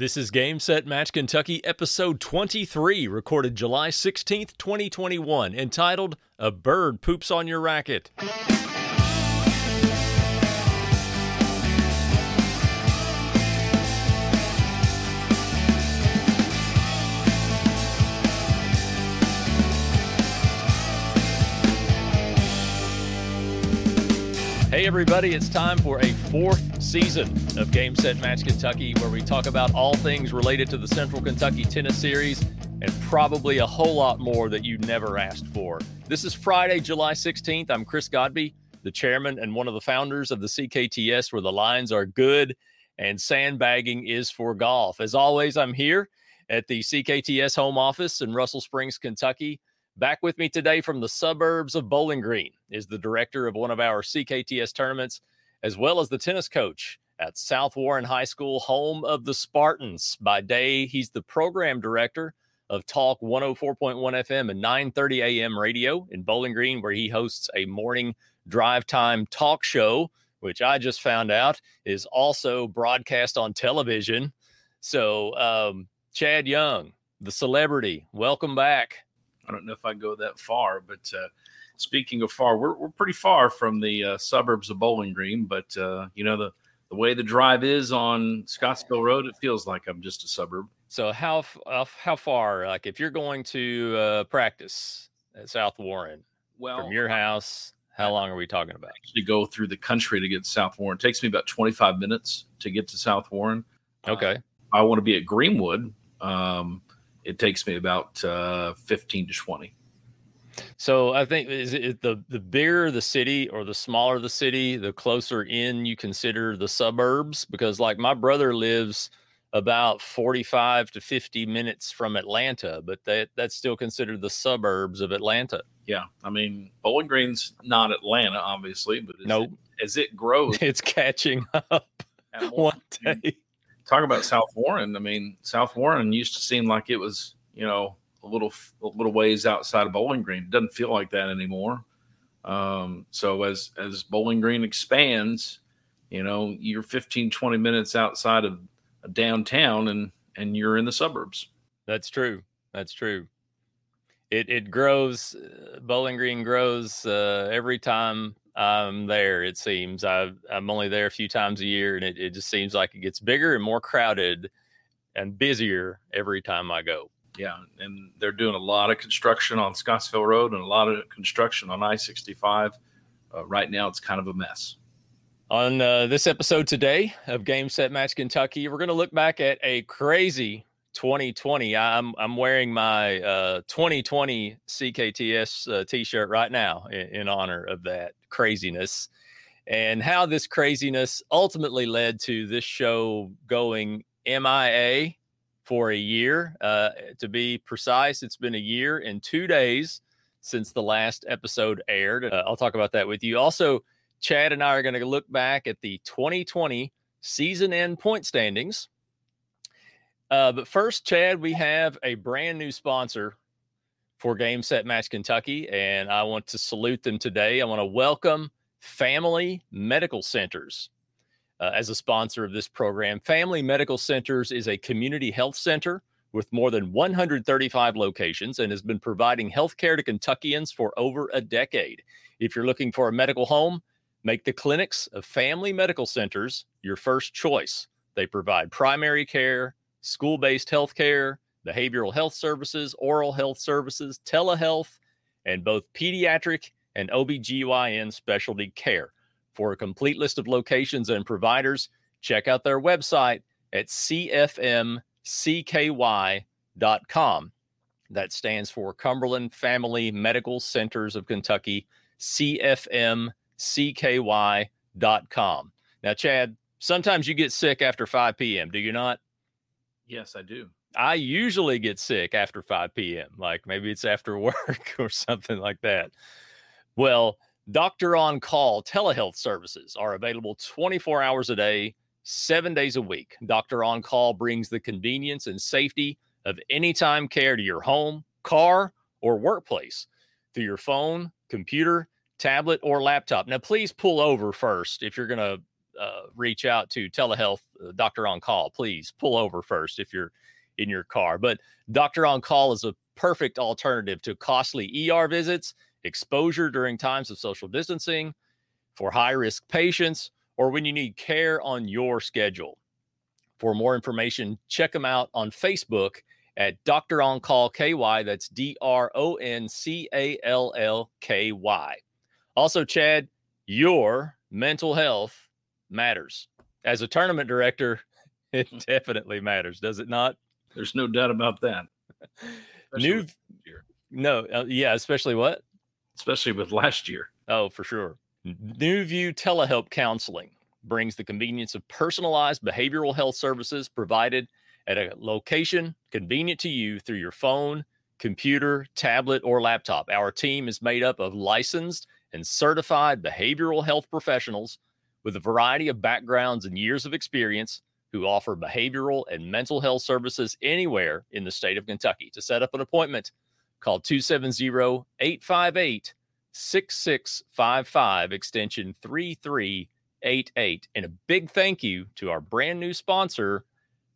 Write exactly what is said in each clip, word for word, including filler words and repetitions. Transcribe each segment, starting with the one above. This is Game Set Match Kentucky, episode twenty-three, recorded July sixteenth, twenty twenty-one, entitled, A Bird Poops on Your Racket. Hey everybody, it's time for a fourth season of Game Set Match Kentucky, where we talk about all things related to the Central Kentucky Tennis Series and probably a whole lot more that you never asked for. This is Friday, July sixteenth. I'm Chris Godby, the chairman and one of the founders of the C K T S, where the lines are good and sandbagging is for golf. As always, I'm here at the C K T S home office in Russell Springs, Kentucky. Back with me today from the suburbs of Bowling Green is the director of one of our C K T S tournaments, as well as the tennis coach at South Warren High School, home of the Spartans. By day, he's the program director of Talk one oh four point one F M and nine thirty a m radio in Bowling Green, where he hosts a morning drive time talk show, which I just found out is also broadcast on television. So, um, Chad Young, the celebrity, welcome back. I don't know if I go that far, but uh, speaking of far, we're we're pretty far from the uh, suburbs of Bowling Green. But, uh, you know, the, the way the drive is on Scottsville Road, it feels like I'm just a suburb. So how uh, how far, like if you're going to uh, practice at South Warren, well, from your house, how I, long are we talking about? I actually go through the country to get to South Warren. It takes me about twenty-five minutes to get to South Warren. Okay. Uh, I want to be at Greenwood. Um It takes me about uh, fifteen to twenty. So I think is it the, the bigger the city or the smaller the city, the closer in you consider the suburbs? Because like my brother lives about forty-five to fifty minutes from Atlanta, but that that's still considered the suburbs of Atlanta. Yeah. I mean, Bowling Green's not Atlanta, obviously, but as, nope. it, as it grows, it's catching up one day. Talk about South Warren. I mean, South Warren used to seem like it was, you know, a little a little ways outside of Bowling Green. It doesn't feel like that anymore. Um, so as as Bowling Green expands, you know, you're fifteen, twenty minutes outside of downtown and, and you're in the suburbs. That's true. That's true. It it grows. Bowling Green grows uh, every time I'm there. It seems I've, I'm only there a few times a year, and it, it just seems like it gets bigger and more crowded and busier every time I go. Yeah. And they're doing a lot of construction on Scottsville Road and a lot of construction on I sixty-five. Uh, right now, it's kind of a mess. On uh, this episode today of Game Set Match Kentucky, we're going to look back at a crazy twenty twenty. I'm I'm wearing my uh, twenty twenty C K T S uh, t-shirt right now in, in honor of that craziness, and how this craziness ultimately led to this show going M I A for a year. Uh, to be precise, it's been a year and two days since the last episode aired. Uh, I'll talk about that with you. Also, Chad and I are going to look back at the twenty twenty season end point standings. Uh, but first, Chad, we have a brand new sponsor for Game Set Match Kentucky, and I want to salute them today. I want to welcome Family Medical Centers uh, as a sponsor of this program. Family Medical Centers is a community health center with more than one hundred thirty-five locations and has been providing health care to Kentuckians for over a decade. If you're looking for a medical home, make the clinics of Family Medical Centers your first choice. They provide primary care, school-based healthcare, behavioral health services, oral health services, telehealth, and both pediatric and O B G Y N specialty care. For a complete list of locations and providers, check out their website at C F M C K Y dot com. That stands for Cumberland Family Medical Centers of Kentucky, C F M C K Y dot com. Now, Chad, sometimes you get sick after five p.m., do you not? Yes, I do. I usually get sick after five p.m., like maybe it's after work or something like that. Well, Doctor On Call telehealth services are available twenty-four hours a day, seven days a week. Doctor On Call brings the convenience and safety of anytime care to your home, car, or workplace through your phone, computer, tablet, or laptop. Now, please pull over first if you're going to uh, reach out to telehealth, uh, Doctor On Call. Please pull over first if you're in your car. But Doctor On Call is a perfect alternative to costly E R visits, exposure during times of social distancing, for high-risk patients, or when you need care on your schedule. For more information, check them out on Facebook at Doctor On Call K Y. That's D R O N C A L L K Y. Also, Chad, your mental health matters. As a tournament director, it definitely matters, does it not? There's no doubt about that. Especially New, no, uh, yeah, especially what? Especially with last year. Oh, for sure. New View Telehealth Counseling brings the convenience of personalized behavioral health services provided at a location convenient to you through your phone, computer, tablet, or laptop. Our team is made up of licensed and certified behavioral health professionals with a variety of backgrounds and years of experience who offer behavioral and mental health services anywhere in the state of Kentucky. To set up an appointment, call two seven zero, eight five eight, six six five five, extension three three eight eight. And a big thank you to our brand new sponsor,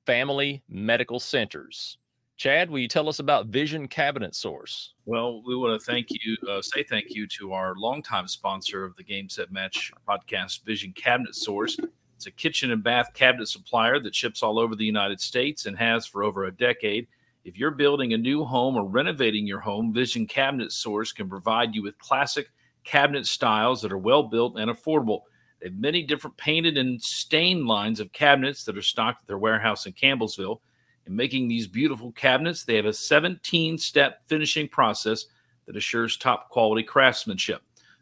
Family Medical Centers. Chad, will you tell us about Vision Cabinet Source? Well, we want to thank you, uh, say thank you to our longtime sponsor of the Game Set Match podcast, Vision Cabinet Source. It's a kitchen and bath cabinet supplier that ships all over the United States and has for over a decade. If you're building a new home or renovating your home, Vision Cabinet Source can provide you with classic cabinet styles that are well-built and affordable. They have many different painted and stained lines of cabinets that are stocked at their warehouse in Campbellsville. In making these beautiful cabinets, they have a seventeen-step finishing process that assures top-quality craftsmanship.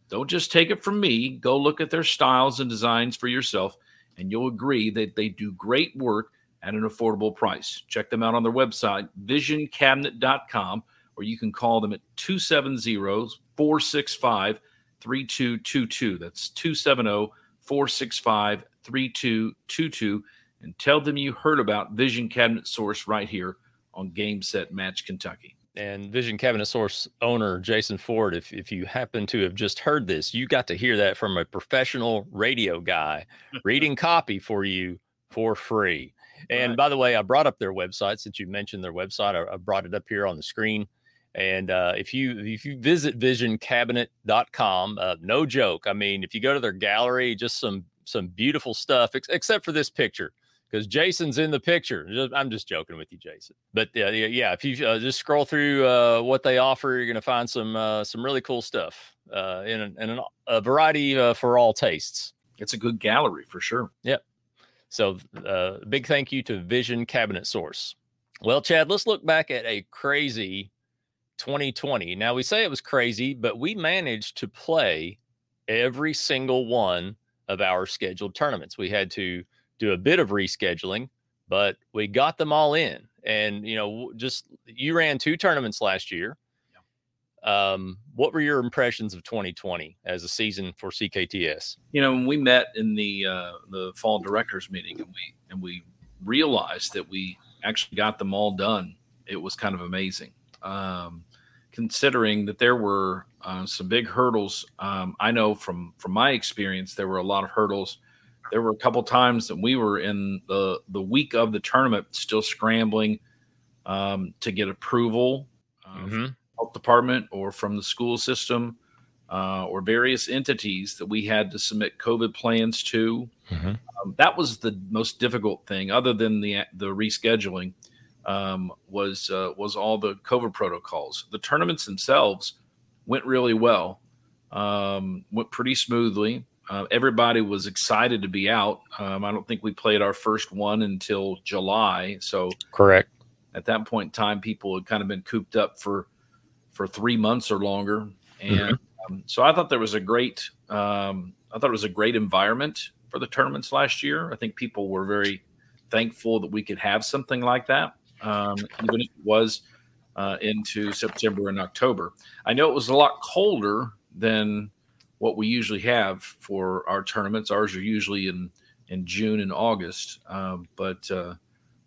Don't just take it from me. Go look at their styles and designs for yourself, and you'll agree that they do great work at an affordable price. Check them out on their website, vision cabinet dot com, or you can call them at two seven zero, four six five, three two two two. That's two seven zero, four six five, three two two two. And tell them you heard about Vision Cabinet Source right here on Game Set Match Kentucky. And Vision Cabinet Source owner Jason Ford, if, if you happen to have just heard this, you got to hear that from a professional radio guy reading copy for you for free. And right. By the way, I brought up their website. Since you mentioned their website, I, I brought it up here on the screen. And uh, if you if you visit vision cabinet dot com, uh, no joke. I mean, if you go to their gallery, just some some beautiful stuff, ex- except for this picture, because Jason's in the picture. Just, I'm just joking with you, Jason. But uh, yeah, if you uh, just scroll through uh, what they offer, you're going to find some uh, some really cool stuff uh, in, an, in an, a variety uh, for all tastes. It's a good gallery for sure. Yep. So uh, big thank you to Vision Cabinet Source. Well, Chad, let's look back at a crazy twenty twenty. Now, we say it was crazy, but we managed to play every single one of our scheduled tournaments. We had to do a bit of rescheduling, but we got them all in. And, you know, just you ran two tournaments last year. Um, what were your impressions of twenty twenty as a season for C K T S? You know, when we met in the uh, the fall directors meeting and we and we realized that we actually got them all done, it was kind of amazing. Um, considering that there were uh, some big hurdles, um, I know from from my experience there were a lot of hurdles. There were a couple times that we were in the the week of the tournament still scrambling um, to get approval. Um, mm-hmm. Department or from the school system uh, or various entities that we had to submit COVID plans to. Mm-hmm. Um, that was the most difficult thing, other than the the rescheduling, um, was uh, was all the COVID protocols. The tournaments themselves went really well, um, went pretty smoothly. Uh, everybody was excited to be out. Um, I don't think we played our first one until July. So correct. At that point in time, people had kind of been cooped up for for three months or longer. And mm-hmm. um, so I thought there was a great, um, I thought it was a great environment for the tournaments last year. I think people were very thankful that we could have something like that. Um, even if it was uh, into September and October. I know it was a lot colder than what we usually have for our tournaments. Ours are usually in, in June and August. Um, but, uh,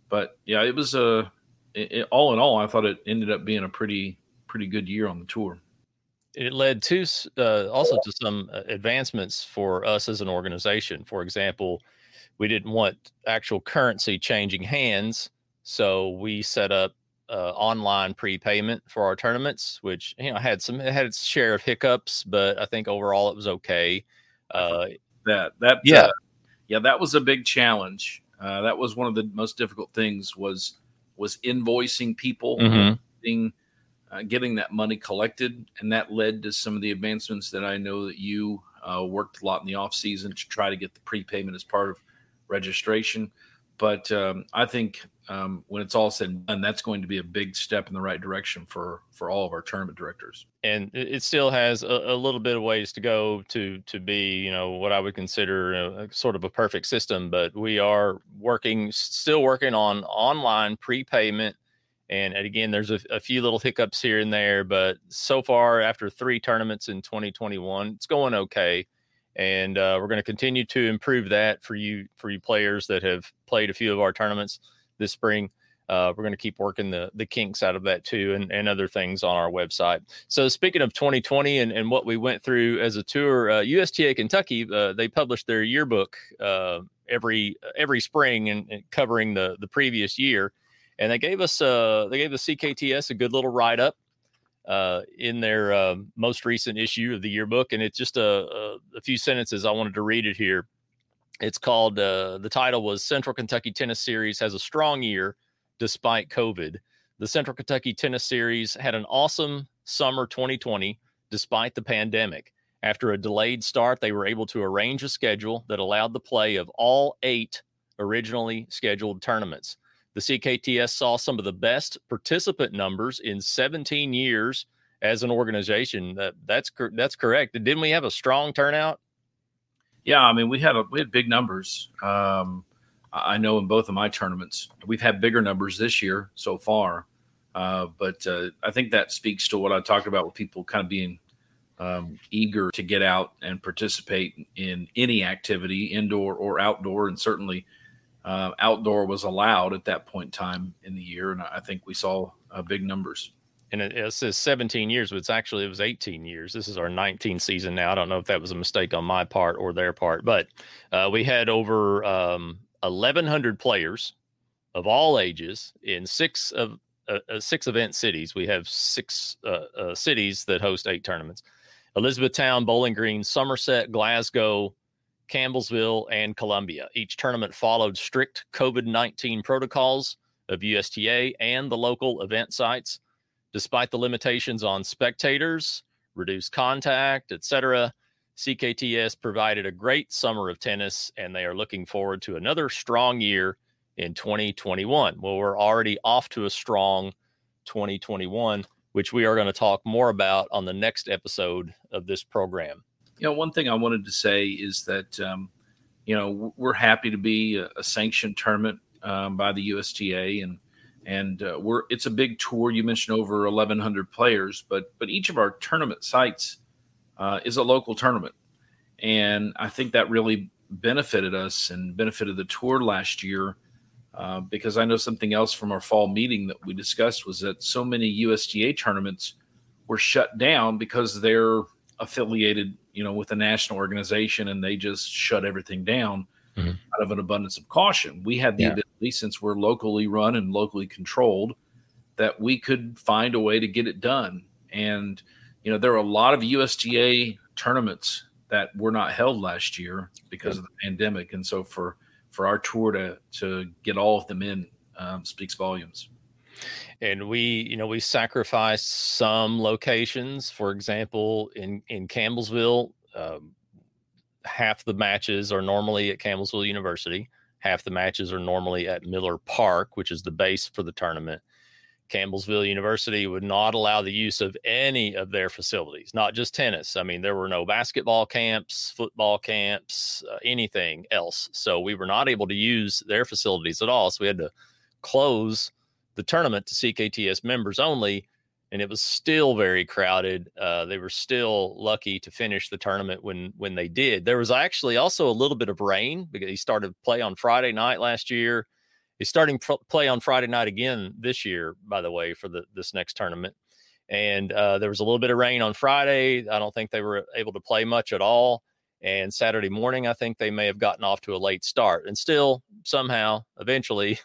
but yeah, it was a, it, it, all in all, I thought it ended up being a pretty, pretty good year on the tour. it led to uh, also to some advancements for us as an organization. For example, we didn't want actual currency changing hands, so we set up uh, online prepayment for our tournaments, which you know had some it had its share of hiccups, but I think overall it was okay. Uh, that that yeah uh, yeah that was a big challenge. Uh, that was one of the most difficult things was was invoicing people, mm-hmm. getting, uh, getting that money collected, and that led to some of the advancements that I know that you uh, worked a lot in the off season to try to get the prepayment as part of registration. But um, I think um, when it's all said and done, that's going to be a big step in the right direction for for all of our tournament directors. And it still has a, a little bit of ways to go to to be, you know, what I would consider a, a sort of a perfect system. But we are working, still working on online prepayment. And, and again, there's a, a few little hiccups here and there. But so far, after three tournaments in twenty twenty-one, it's going okay. And uh, we're going to continue to improve that for you, for you players that have played a few of our tournaments this spring. Uh, we're going to keep working the the kinks out of that too, and, and other things on our website. So speaking of twenty twenty and, and what we went through as a tour, uh, U S T A Kentucky, uh, they published their yearbook uh, every every spring and, and covering the the previous year, and they gave us uh, they gave the C K T S a good little write up. Uh, in their uh, most recent issue of the yearbook. And it's just a, a, a few sentences. I wanted to read it here. It's called, uh, the title was Central Kentucky Tennis Series has a strong year despite COVID. The Central Kentucky Tennis Series had an awesome summer twenty twenty despite the pandemic. After a delayed start, they were able to arrange a schedule that allowed the play of all eight originally scheduled tournaments. The C K T S saw some of the best participant numbers in seventeen years as an organization. That, that's that's correct. Didn't we have a strong turnout? Yeah, I mean, we had a, we had big numbers. Um, I know in both of my tournaments, we've had bigger numbers this year so far. Uh, but uh, I think that speaks to what I talked about with people kind of being um, eager to get out and participate in any activity, indoor or outdoor, and certainly Uh, outdoor was allowed at that point in time in the year, and I think we saw uh, big numbers. And it, it says seventeen years, but it's actually it was eighteen years. This is our nineteenth season now. I don't know if that was a mistake on my part or their part, but uh, we had over um, eleven hundred players of all ages in six of uh, uh, six event cities. We have six uh, uh, cities that host eight tournaments: Elizabethtown, Bowling Green, Somerset, Glasgow, Campbellsville, and Columbia. Each tournament followed strict COVID nineteen protocols of U S T A and the local event sites. Despite the limitations on spectators, reduced contact, et cetera, C K T S provided a great summer of tennis, and they are looking forward to another strong year in twenty twenty-one. Well, we're already off to a strong twenty twenty-one, which we are going to talk more about on the next episode of this program. You know, one thing I wanted to say is that, um, you know, we're happy to be a, a sanctioned tournament um, by the U S T A, and and uh, we're it's a big tour. You mentioned over eleven hundred players, but but each of our tournament sites uh, is a local tournament, and I think that really benefited us and benefited the tour last year uh, because I know something else from our fall meeting that we discussed was that so many U S T A tournaments were shut down because they're affiliated, you know, with a national organization, and they just shut everything down mm-hmm. out of an abundance of caution. We had the yeah. ability, since we're locally run and locally controlled, that we could find a way to get it done. And, you know, there are a lot of U S T A tournaments that were not held last year because yeah. of the pandemic. And so for, for our tour to, to get all of them in um, speaks volumes. And we, you know, we sacrificed some locations. For example, in, in Campbellsville, um, half the matches are normally at Campbellsville University. Half the matches are normally at Miller Park, which is the base for the tournament. Campbellsville University would not allow the use of any of their facilities, not just tennis. I mean, there were no basketball camps, football camps, uh, anything else. So we were not able to use their facilities at all. So we had to close the tournament to C K T S members only, and it was still very crowded. Uh, they were still lucky to finish the tournament when when they did. There was actually also a little bit of rain because he started play on Friday night last year. He's starting pr- play on Friday night again this year, by the way, for the this next tournament. And uh, there was a little bit of rain on Friday. I don't think they were able to play much at all. And Saturday morning, I think they may have gotten off to a late start. And still, somehow, eventually,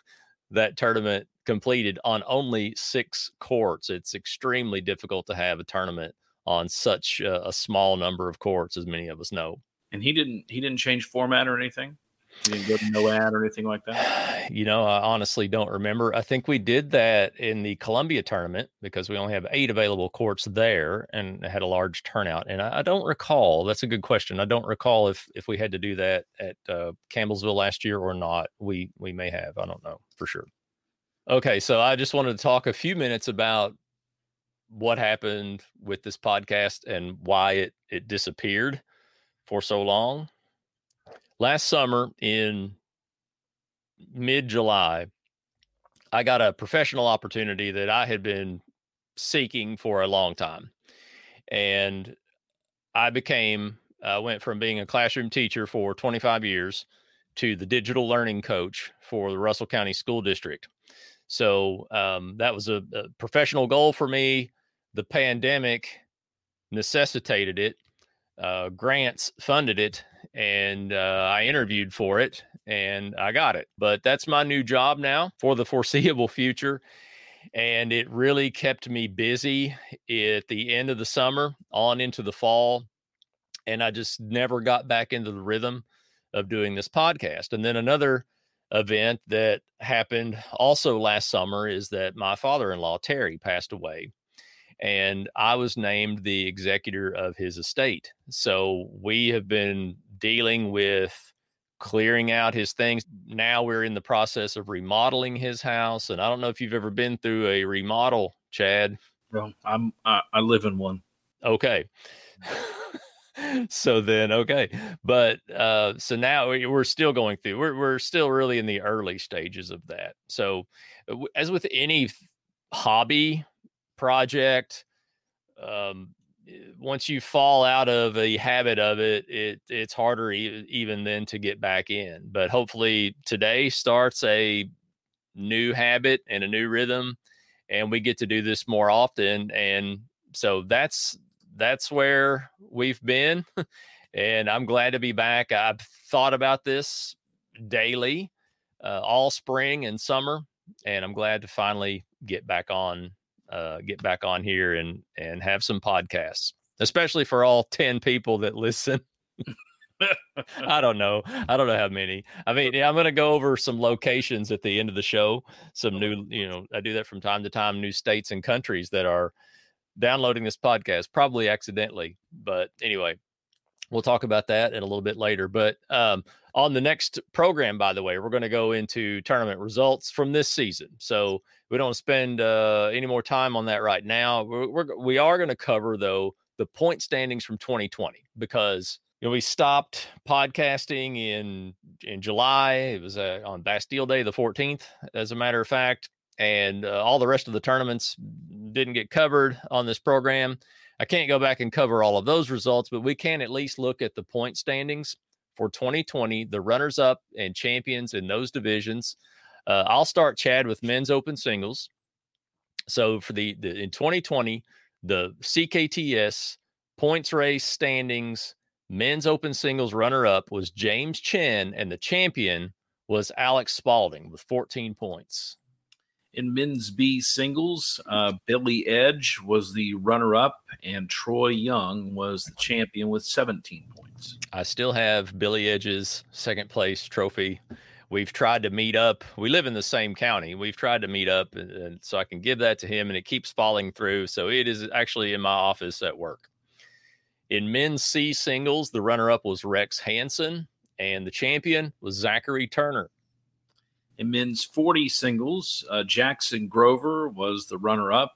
that tournament completed on only six courts. It's extremely difficult to have a tournament on such a, a small number of courts, as many of us know. And he didn't he didn't change format or anything? He didn't go to no ad or anything like that? You know, I honestly don't remember. I think we did that in the Columbia tournament because we only have eight available courts there and had a large turnout. And I, I don't recall. That's a good question. I don't recall if if we had to do that at uh, Campbellsville last year or not. We we may have. I don't know for sure. Okay, so I just wanted to talk a few minutes about what happened with this podcast and why it, it disappeared for so long. Last summer in mid-July, I got a professional opportunity that I had been seeking for a long time. And I became, I uh, went from being a classroom teacher for twenty-five years to the digital learning coach for the Russell County School District. So um, that was a, a professional goal for me. The pandemic necessitated it. Uh, grants funded it, and uh, I interviewed for it, and I got it. But that's my new job now for the foreseeable future. And it really kept me busy at the end of the summer on into the fall. And I just never got back into the rhythm of doing this podcast. And then another event that happened also last summer is that my father-in-law, Terry, passed away, and I was named the executor of his estate. So we have been dealing with clearing out his things. Now we're in the process of remodeling his house. And I don't know if you've ever been through a remodel, Chad. No, I'm, I, I live in one. Okay. So then, okay. But, uh, so now we, we're still going through, we're, we're still really in the early stages of that. So as with any hobby project, um, once you fall out of a habit of it, it it's harder e- even then to get back in. But hopefully today starts a new habit and a new rhythm, and we get to do this more often. And so that's, that's where we've been. And I'm glad to be back. I've thought about this daily, uh, all spring and summer, and I'm glad to finally get back on, uh, get back on here and, and have some podcasts, especially for all ten people that listen. I don't know. I don't know how many. I mean, yeah, I'm going to go over some locations at the end of the show, some new, you know, I do that from time to time, new states and countries that are downloading this podcast, probably accidentally. But anyway, we'll talk about that in a little bit later. But um, on the next program, by the way, we're going to go into tournament results from this season. So we don't spend uh, any more time on that right now. We're, we're, we are going to cover, though, the point standings from twenty twenty, because you know, we stopped podcasting in, in July. It was uh, on Bastille Day, the fourteenth, as a matter of fact. And uh, all the rest of the tournaments didn't get covered on this program. I can't go back and cover all of those results, but we can at least look at the point standings for twenty twenty, the runners-up and champions in those divisions. Uh, I'll start, Chad, with men's open singles. So for the, the in twenty twenty, the C K T S points race standings, men's open singles runner-up was James Chen, and the champion was Alex Spalding with fourteen points. In men's B singles, uh, Billy Edge was the runner-up, and Troy Young was the champion with seventeen points. I still have Billy Edge's second-place trophy. We've tried to meet up. We live in the same county. We've tried to meet up, and, and so I can give that to him, and it keeps falling through. So it is actually in my office at work. In men's C singles, the runner-up was Rex Hansen, and the champion was Zachary Turner. In men's forty singles, uh, Jackson Grover was the runner-up,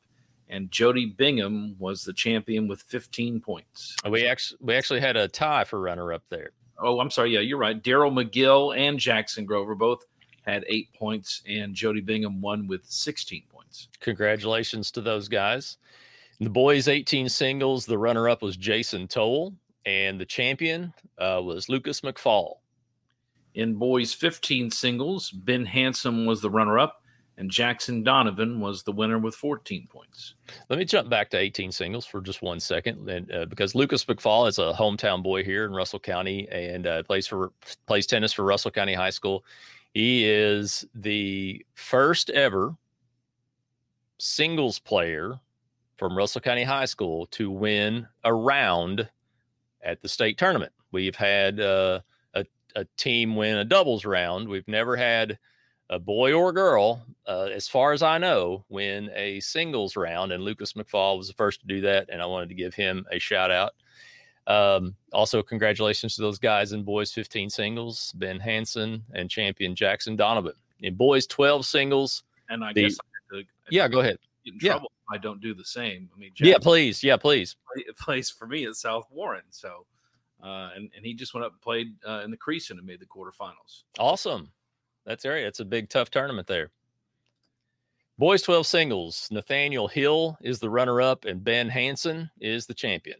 and Jody Bingham was the champion with fifteen points. We actually we actually had a tie for runner-up there. Oh, I'm sorry. Yeah, you're right. Daryl McGill and Jackson Grover both had eight points, and Jody Bingham won with sixteen points. Congratulations to those guys. In the boys' eighteen singles, the runner-up was Jason Toll, and the champion uh, was Lucas McFall. In boys' fifteen singles, Ben Hansom was the runner-up, and Jackson Donovan was the winner with fourteen points. Let me jump back to eighteen singles for just one second, and uh, because Lucas McFall is a hometown boy here in Russell County and uh, plays for plays tennis for Russell County High School. He is the first ever singles player from Russell County High School to win a round at the state tournament. We've had uh, a, a team win a doubles round. We've never had a boy or girl, uh, as far as I know, win a singles round, and Lucas McFall was the first to do that, and I wanted to give him a shout-out. Um, also, congratulations to those guys in boys fifteen singles, Ben Hansen and champion Jackson Donovan. In boys twelve singles. And I the, guess I have to, I yeah, go ahead. Get in yeah. trouble if I don't do the same. I mean, Jackson, yeah, please. Yeah, please. It plays for me at South Warren. So, uh, and, and he just went up and played uh, in the Creason and made the quarterfinals. Awesome. That's area. It's a big, tough tournament there. Boys twelve singles. Nathaniel Hill is the runner-up, and Ben Hansen is the champion.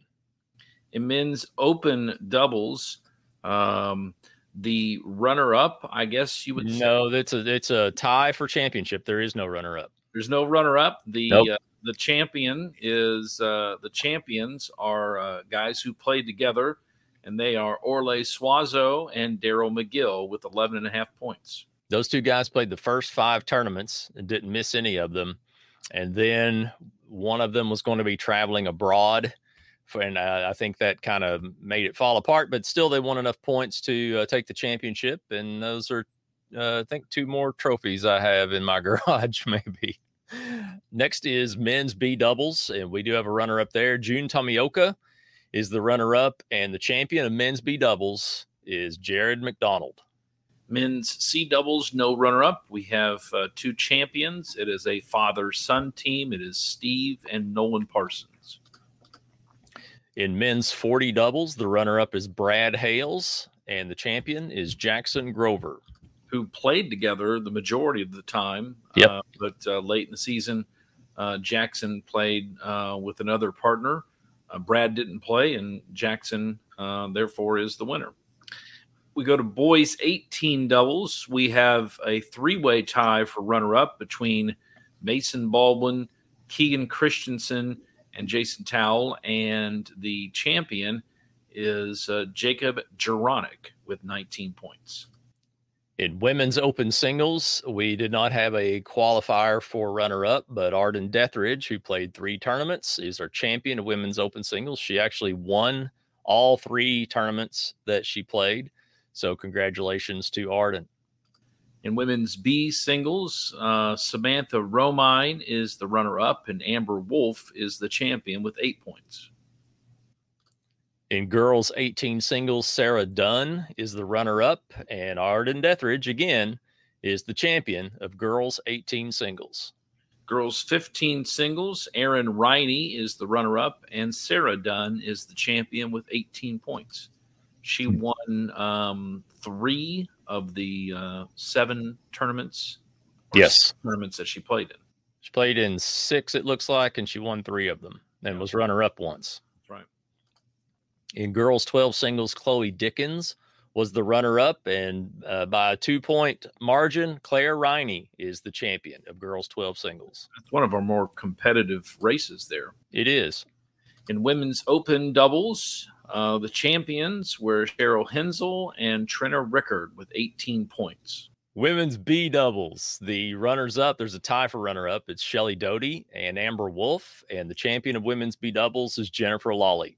In men's open doubles, um, the runner-up, I guess you would say. No, that's a, it's a tie for championship. There is no runner-up. There's no runner-up. The nope. uh, the champion is uh, – the champions are uh, guys who played together, and they are Orley Suazo and Daryl McGill with eleven and a half points. Those two guys played the first five tournaments and didn't miss any of them. And then one of them was going to be traveling abroad, for, and uh, I think that kind of made it fall apart. But still, they won enough points to uh, take the championship. And those are, uh, I think, two more trophies I have in my garage maybe. Next is men's B doubles, and we do have a runner-up there. June Tomioka is the runner-up, and the champion of men's B doubles is Jared McDonald. Men's C doubles, no runner-up. We have uh, two champions. It is a father-son team. It is Steve and Nolan Parsons. In men's forty doubles, the runner-up is Brad Hales, and the champion is Jackson Grover, who played together the majority of the time. Yep. Uh, but uh, late in the season, uh, Jackson played uh, with another partner. Uh, Brad didn't play, and Jackson, uh, therefore, is the winner. We go to boys eighteen doubles. We have a three-way tie for runner-up between Mason Baldwin, Keegan Christensen, and Jason Towle, and the champion is uh, Jacob Jeronic with nineteen points. In women's open singles, we did not have a qualifier for runner-up, but Arden Dethridge, who played three tournaments, is our champion of women's open singles. She actually won all three tournaments that she played, so congratulations to Arden. In women's B singles, uh, Samantha Romine is the runner-up, and Amber Wolf is the champion with eight points. In girls eighteen singles, Sarah Dunn is the runner-up, and Arden Dethridge, again, is the champion of girls eighteen singles. Girls fifteen singles, Erin Riney is the runner-up, and Sarah Dunn is the champion with eighteen points. She won um, three of the uh, seven tournaments, or yes. tournaments that she played in. She played in six, it looks like, and she won three of them and yeah. was runner-up once. In girls twelve singles, Chloe Dickens was the runner-up, and uh, by a two-point margin, Claire Riney is the champion of girls twelve singles. That's one of our more competitive races there. It is. In women's open doubles, uh, the champions were Cheryl Hensel and Trenna Rickard with eighteen points. Women's B doubles, the runners-up, there's a tie for runner-up. It's Shelley Doty and Amber Wolf, and the champion of women's B doubles is Jennifer Lawley.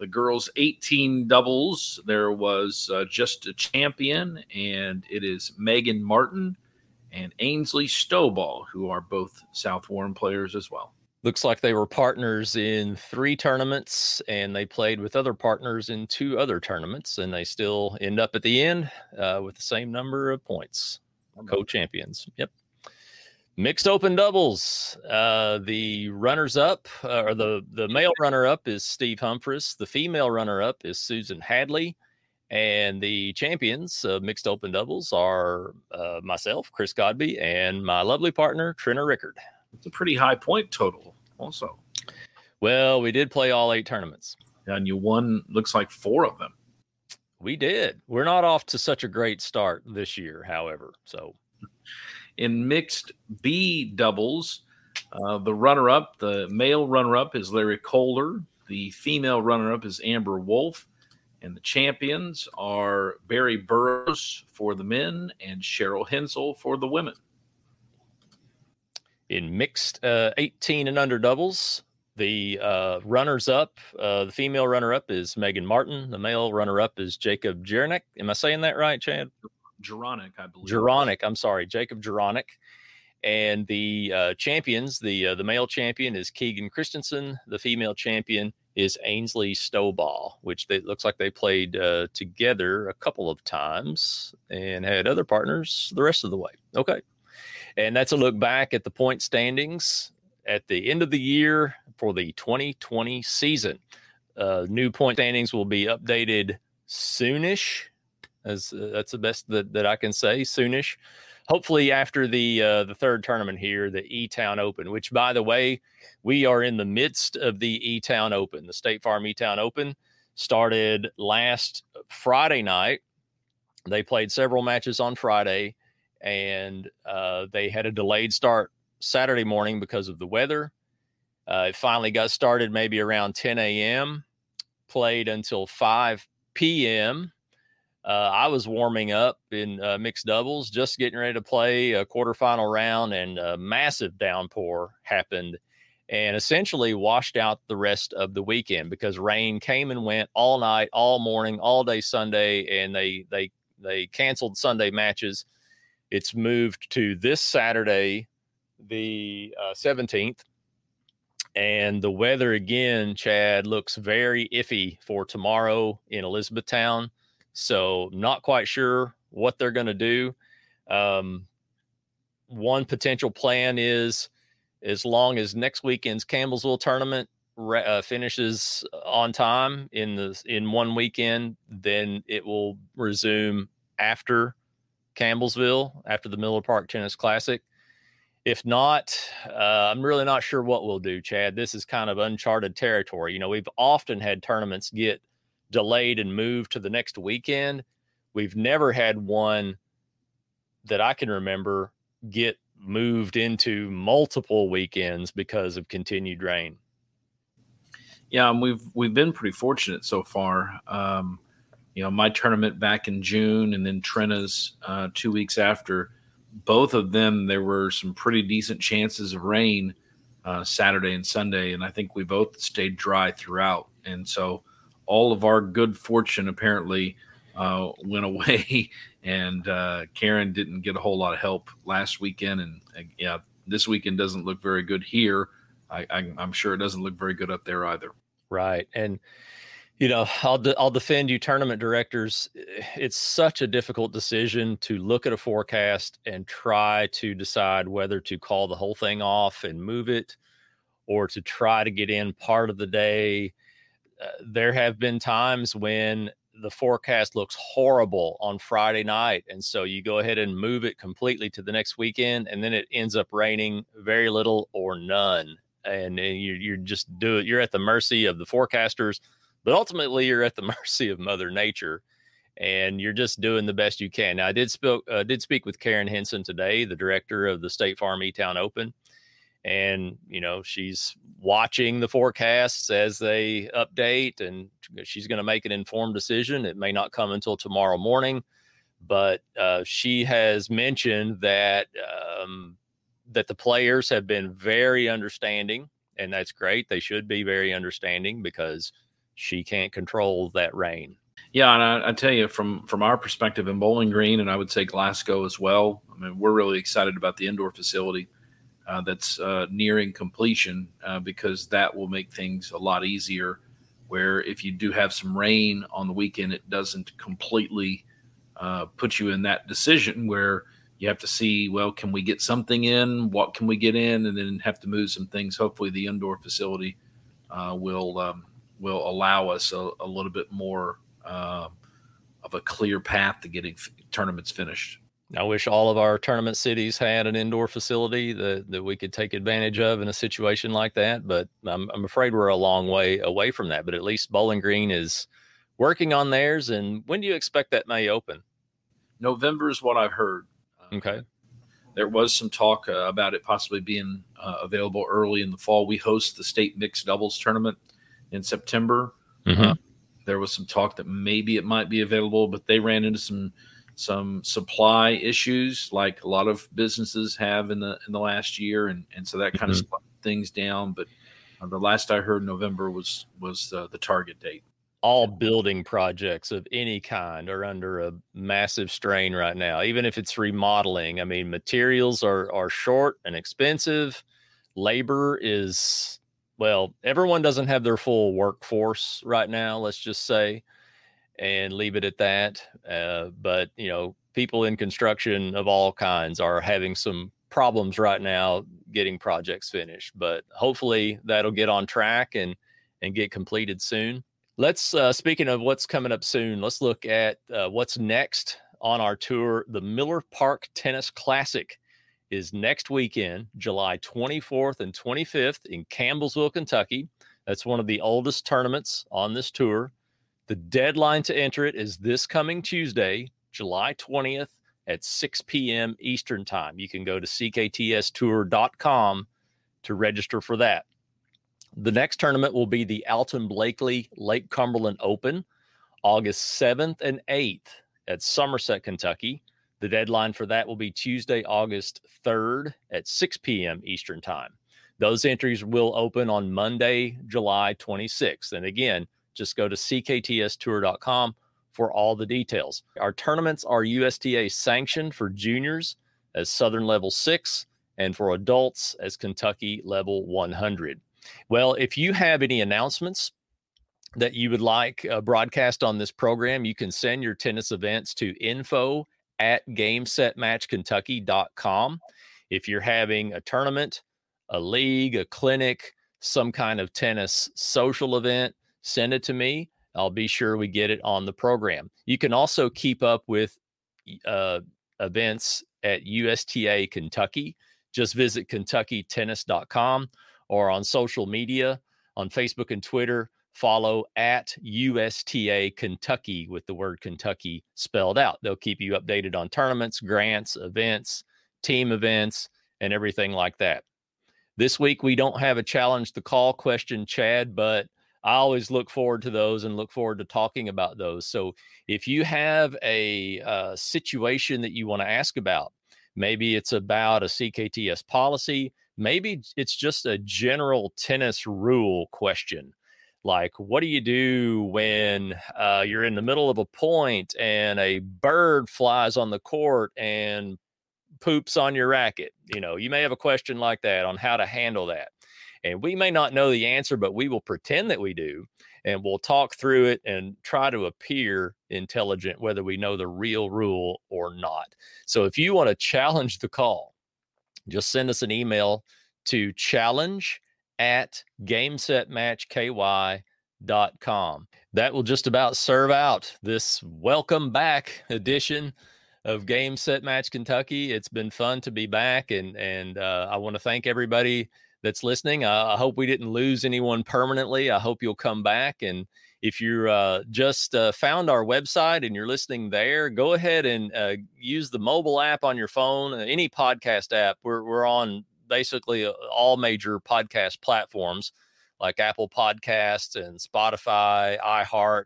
The girls eighteen doubles, there was uh, just a champion, and it is Megan Martin and Ainsley Stowball, who are both South Warren players as well. Looks like they were partners in three tournaments, and they played with other partners in two other tournaments, and they still end up at the end uh, with the same number of points. Co-champions. Yep. Mixed open doubles, uh, the runners-up, uh, or the, the male runner-up is Steve Humphreys. The female runner-up is Susan Hadley. And the champions of mixed open doubles are uh, myself, Chris Godby, and my lovely partner, Trenna Rickard. It's a pretty high point total also. Well, we did play all eight tournaments. And you won, looks like, four of them. We did. We're not off to such a great start this year, however, so... In mixed B doubles, uh, the runner-up, the male runner-up is Larry Kohler. The female runner-up is Amber Wolf. And the champions are Barry Burroughs for the men and Cheryl Hensel for the women. In mixed uh, eighteen and under doubles, the uh, runners-up, uh, the female runner-up is Megan Martin. The male runner-up is Jacob Jeronic. Am I saying that right, Chad? Jeronic, I believe. Jeronic, I'm sorry, Jacob Jeronic. And the uh, champions, the uh, the male champion is Keegan Christensen. The female champion is Ainsley Stowball, which they, looks like they played uh, together a couple of times and had other partners the rest of the way. Okay. And that's a look back at the point standings at the end of the year for the twenty twenty season. Uh, new point standings will be updated soonish. As, uh, that's the best that, that I can say, soonish. Hopefully after the uh, the third tournament here, the E-Town Open, which, by the way, we are in the midst of the E-Town Open. The State Farm E-Town Open started last Friday night. They played several matches on Friday, and uh, they had a delayed start Saturday morning because of the weather. Uh, it finally got started maybe around ten a.m., played until five p.m., Uh, I was warming up in uh, mixed doubles, just getting ready to play a quarterfinal round, and a massive downpour happened and essentially washed out the rest of the weekend because rain came and went all night, all morning, all day Sunday, and they they they canceled Sunday matches. It's moved to this Saturday, the uh, seventeenth, and the weather again, Chad, looks very iffy for tomorrow in Elizabethtown. So not quite sure what they're going to do. Um, one potential plan is, as long as next weekend's Campbellsville tournament re- uh, finishes on time in the in one weekend, then it will resume after Campbellsville, after the Miller Park Tennis Classic. If not, uh, I'm really not sure what we'll do, Chad. This is kind of uncharted territory. You know, we've often had tournaments get delayed and moved to the next weekend. We've never had one that I can remember get moved into multiple weekends because of continued rain. Yeah, and we've we've been pretty fortunate so far. Um, you know, my tournament back in June, and then Trina's uh, two weeks after. Both of them, there were some pretty decent chances of rain uh, Saturday and Sunday, and I think we both stayed dry throughout. And so all of our good fortune apparently uh, went away, and uh, Karen didn't get a whole lot of help last weekend. And uh, yeah, this weekend doesn't look very good here. I, I, I'm sure it doesn't look very good up there either. Right. And, you know, I'll, de- I'll defend you tournament directors. It's such a difficult decision to look at a forecast and try to decide whether to call the whole thing off and move it, or to try to get in part of the day. Uh, there have been times when the forecast looks horrible on Friday night, and so you go ahead and move it completely to the next weekend, and then it ends up raining very little or none. And, and you, you're just do it. You're at the mercy of the forecasters, but ultimately you're at the mercy of Mother Nature, and you're just doing the best you can. Now, I did, sp- uh, did speak with Karen Henson today, the director of the State Farm E-Town Open. And, you know, she's watching the forecasts as they update, and she's going to make an informed decision. It may not come until tomorrow morning, but uh, she has mentioned that um, that the players have been very understanding, and that's great. They should be very understanding because she can't control that rain. Yeah, and I, I tell you, from, from our perspective in Bowling Green, and I would say Glasgow as well, I mean, we're really excited about the indoor facility. Uh, that's uh, nearing completion uh, because that will make things a lot easier, where if you do have some rain on the weekend, it doesn't completely uh, put you in that decision where you have to see, well, can we get something in? What can we get in? And then have to move some things. Hopefully the indoor facility uh, will um, will allow us a, a little bit more uh, of a clear path to getting f- tournaments finished. I wish all of our tournament cities had an indoor facility that, that we could take advantage of in a situation like that, but I'm, I'm afraid we're a long way away from that. But at least Bowling Green is working on theirs. And when do you expect that may open? November is what I've heard. Okay. Uh, There was some talk uh, about it possibly being uh, available early in the fall. We host the state mixed doubles tournament in September. Mm-hmm. Uh, there was some talk that maybe it might be available, but they ran into some some supply issues, like a lot of businesses have in the in the last year, and and so that kind mm-hmm. of slowed things down. But uh, the last I heard, November was was uh, the target date. All building projects of any kind are under a massive strain right now, even if it's remodeling. I mean, materials are, are short and expensive. Labor is, well, everyone doesn't have their full workforce right now, let's just say, and leave it at that. Uh, but, you know, people in construction of all kinds are having some problems right now getting projects finished. But hopefully that'll get on track and, and get completed soon. Let's, uh, speaking of what's coming up soon, let's look at uh, what's next on our tour. The Miller Park Tennis Classic is next weekend, July twenty-fourth and twenty-fifth in Campbellsville, Kentucky. That's one of the oldest tournaments on this tour. The deadline to enter it is this coming Tuesday, July twentieth at six p.m. Eastern Time. You can go to c k t s tour dot com to register for that. The next tournament will be the Alton Blakely Lake Cumberland Open, August seventh and eighth at Somerset, Kentucky. The deadline for that will be Tuesday, August third at six p.m. Eastern Time. Those entries will open on Monday, July twenty-sixth. And again, just go to c k t s tour dot com for all the details. Our tournaments are U S T A sanctioned for juniors as Southern Level six and for adults as Kentucky Level one hundred. Well, if you have any announcements that you would like uh, broadcast on this program, you can send your tennis events to info at gamesetmatchkentucky.com. If you're having a tournament, a league, a clinic, some kind of tennis social event, send it to me. I'll be sure we get it on the program. You can also keep up with uh, events at U S T A Kentucky. Just visit kentucky tennis dot com. Or on social media, on Facebook and Twitter, follow at U S T A Kentucky with the word Kentucky spelled out. They'll keep you updated on tournaments, grants, events, team events, and everything like that. This week, we don't have a challenge the call question, Chad, but I always look forward to those and look forward to talking about those. So if you have a uh, situation that you want to ask about, maybe it's about a C K T S policy. Maybe it's just a general tennis rule question. Like, what do you do when uh, you're in the middle of a point and a bird flies on the court and poops on your racket? You know, you may have a question like that on how to handle that. And we may not know the answer, but we will pretend that we do. And we'll talk through it and try to appear intelligent, whether we know the real rule or not. So if you want to challenge the call, just send us an email to challenge at gamesetmatchky dot com. That will just about serve out this welcome back edition of Game Set Match Kentucky. It's been fun to be back, and, and uh, I want to thank everybody that's listening. Uh, I hope we didn't lose anyone permanently. I hope you'll come back. And if you uh, just uh, found our website and you're listening there, go ahead and uh, use the mobile app on your phone, any podcast app. We're, we're on basically all major podcast platforms like Apple Podcasts and Spotify, iHeart,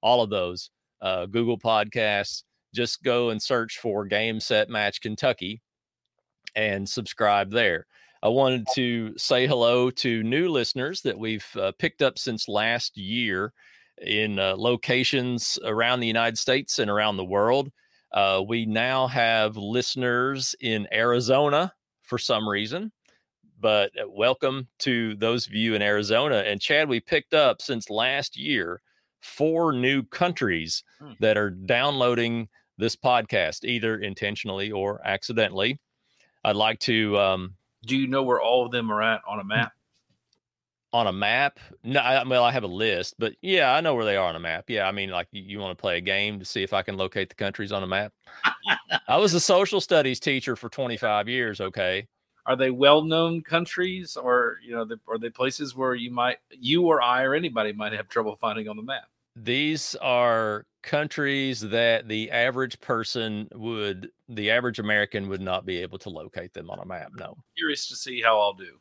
all of those, uh, Google Podcasts. Just go and search for Game Set Match Kentucky and subscribe there. I wanted to say hello to new listeners that we've uh, picked up since last year in uh, locations around the United States and around the world. Uh, we now have listeners in Arizona for some reason, but welcome to those of you in Arizona. And Chad, we picked up since last year four new countries hmm. that are downloading this podcast, either intentionally or accidentally. I'd like to... Um, Do you know where all of them are at on a map? On a map? No, I, well, I have a list, but yeah, I know where they are on a map. Yeah, I mean, like you, you want to play a game to see if I can locate the countries on a map? I was a social studies teacher for twenty-five years, okay? Are they well-known countries, or you know, the, are they places where you might, you or I or anybody might have trouble finding on the map? These are countries that the average person would, the average American would not be able to locate them on a map. No. I'm curious to see how I'll do.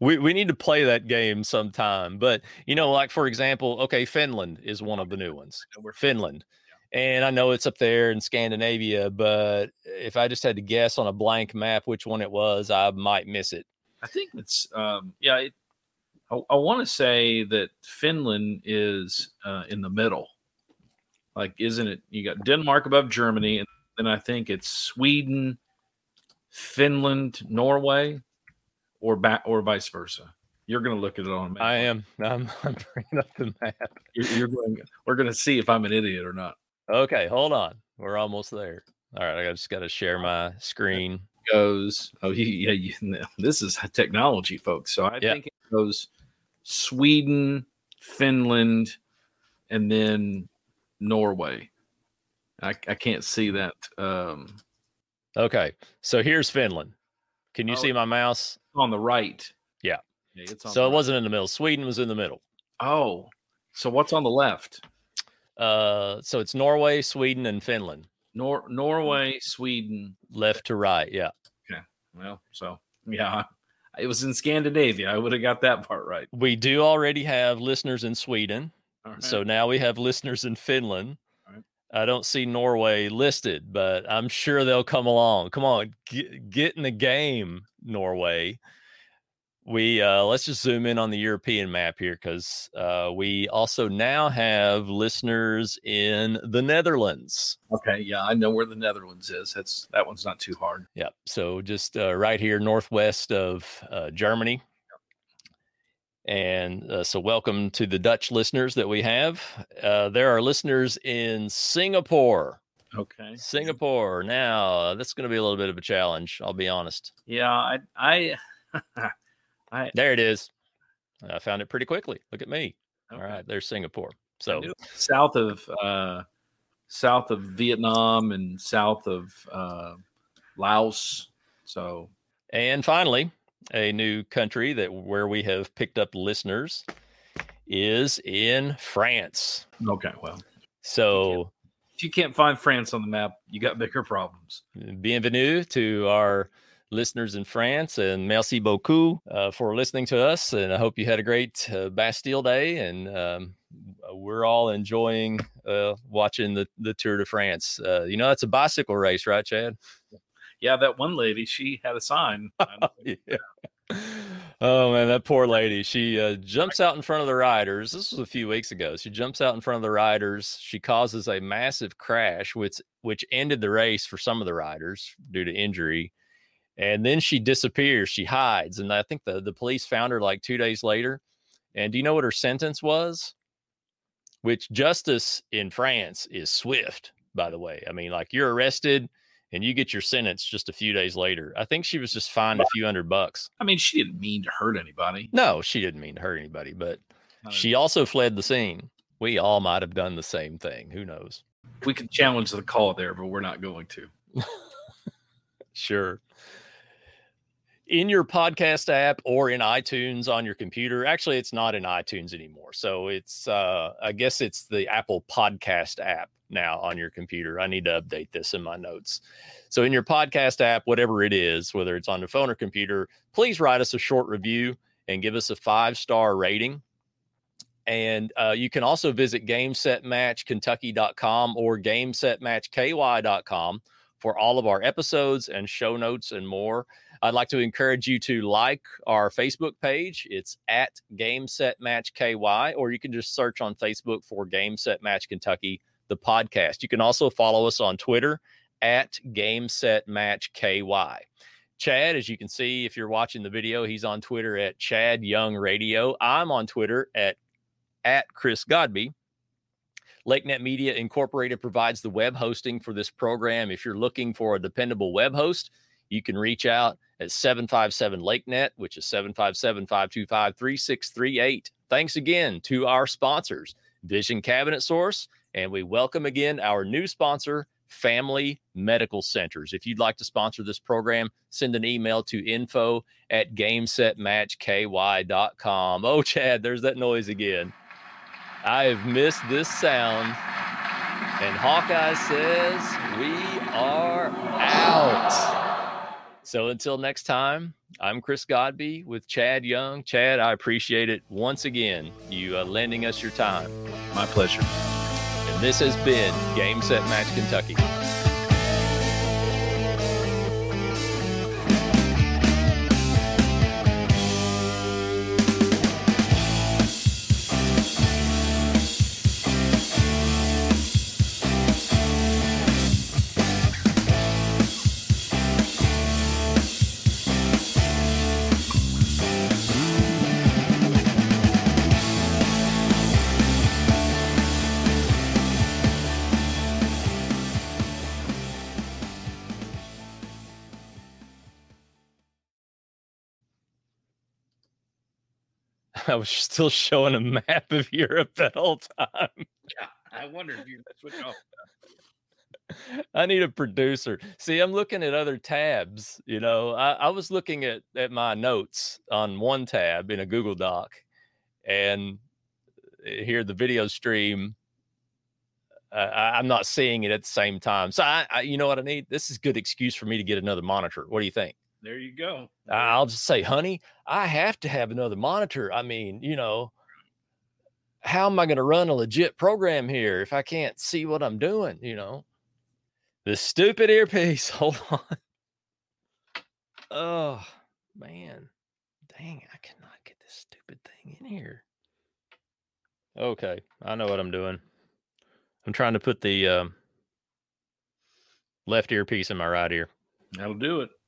we we need to play that game sometime. But, you know, like, for example, okay, Finland is one of the new ones. Finland. And I know it's up there in Scandinavia, but if I just had to guess on a blank map which one it was, I might miss it. I think it's, um, yeah, it, I, I want to say that Finland is uh, in the middle. Like, isn't it? You got Denmark above Germany, and then I think it's Sweden, Finland, Norway, or ba- or vice versa. You're going to look at it on a map. I am. I'm, I'm bringing up the map. You're, you're going, we're going to see if I'm an idiot or not. Okay, hold on. We're almost there. All right, I just got to share my screen. It goes. Oh, yeah. You, this is technology, folks. So I yeah. think it goes Sweden, Finland, and then Norway. I, I can't see that. Um, okay, so here's Finland. Can you oh, see my mouse? On the right. Yeah. yeah it's on so it right. wasn't in the middle. Sweden was in the middle. Oh, so what's on the left? Uh, so it's Norway, Sweden, and Finland. Nor Norway, Sweden, left to right. Yeah. Okay. Well, so yeah, it was in Scandinavia. I would have got that part right. We do already have listeners in Sweden, right. So now we have listeners in Finland. Right. I don't see Norway listed, but I'm sure they'll come along. Come on, get, get in the game, Norway. We uh, let's just zoom in on the European map here, because uh, we also now have listeners in the Netherlands. Okay, yeah, I know where the Netherlands is. That's that one's not too hard. Yeah, so just uh, right here, northwest of uh, Germany. And uh, so welcome to the Dutch listeners that we have. Uh, there are listeners in Singapore. Okay, Singapore. Now uh, that's going to be a little bit of a challenge. I'll be honest. Yeah, I. I... I, there it is. I found it pretty quickly. Look at me. Okay. All right, there's Singapore. So south of uh, south of Vietnam and south of uh, Laos. So, and finally, a new country that where we have picked up listeners is in France. Okay, well, so if you can't, if you can't find France on the map, you got bigger problems. Bienvenue to our listeners in France, and merci beaucoup uh, for listening to us. And I hope you had a great uh, Bastille Day, and um, we're all enjoying uh, watching the, the Tour de France. Uh, you know, that's a bicycle race, right, Chad? Yeah, that one lady, she had a sign. yeah. Oh, man, that poor lady. She uh, jumps out in front of the riders. This was a few weeks ago. She jumps out in front of the riders. She causes a massive crash, which which ended the race for some of the riders due to injury. And then she disappears. She hides. And I think the, the police found her like two days later. And do you know what her sentence was? Which justice in France is swift, by the way. I mean, like, you're arrested and you get your sentence just a few days later. I think she was just fined a few hundred bucks. I mean, she didn't mean to hurt anybody. No, she didn't mean to hurt anybody. But she also fled the scene. We all might have done the same thing. Who knows? We could challenge the call there, but we're not going to. Sure. In your podcast app or in iTunes on your computer. Actually, it's not in iTunes anymore. So it's, uh, I guess it's the Apple Podcast app now on your computer. I need to update this in my notes. So in your podcast app, whatever it is, whether it's on the phone or computer, please write us a short review and give us a five-star rating. And uh, you can also visit game set match kentucky dot com or game set match k y dot com for all of our episodes and show notes and more. I'd like to encourage you to like our Facebook page. It's at Game Set Match K Y, or you can just search on Facebook for Game Set Match Kentucky, the podcast. You can also follow us on Twitter at Game Set Match K Y. Chad, as you can see, if you're watching the video, he's on Twitter at Chad Young Radio. I'm on Twitter at, at Chris Godby. LakeNet Media Incorporated provides the web hosting for this program. If you're looking for a dependable web host, you can reach out at seven five seven LakeNet, which is seven five seven, five two five, three six three eight. Thanks again to our sponsors, Vision Cabinet Source, and we welcome again our new sponsor, Family Medical Centers. If you'd like to sponsor this program, send an email to info at gamesetmatchky.com. Oh, Chad, there's that noise again. I have missed this sound. And Hawkeye says we are out. So until next time, I'm Chris Godby with Chad Young. Chad, I appreciate it once again, you uh, lending us your time. My pleasure. And this has been Game Set Match Kentucky. I was still showing a map of Europe that whole time. Yeah, I wondered if you switch off. I need a producer. See, I'm looking at other tabs. You know, I, I was looking at, at my notes on one tab in a Google Doc, and here the video stream, uh, I, I'm not seeing it at the same time. So, I, I, you know what I need? This is a good excuse for me to get another monitor. What do you think? There you go. I'll just say, honey, I have to have another monitor. I mean, you know, how am I going to run a legit program here if I can't see what I'm doing? You know, this stupid earpiece. Hold on. Oh, man. Dang, I cannot get this stupid thing in here. Okay. I know what I'm doing. I'm trying to put the um, left earpiece in my right ear. That'll do it.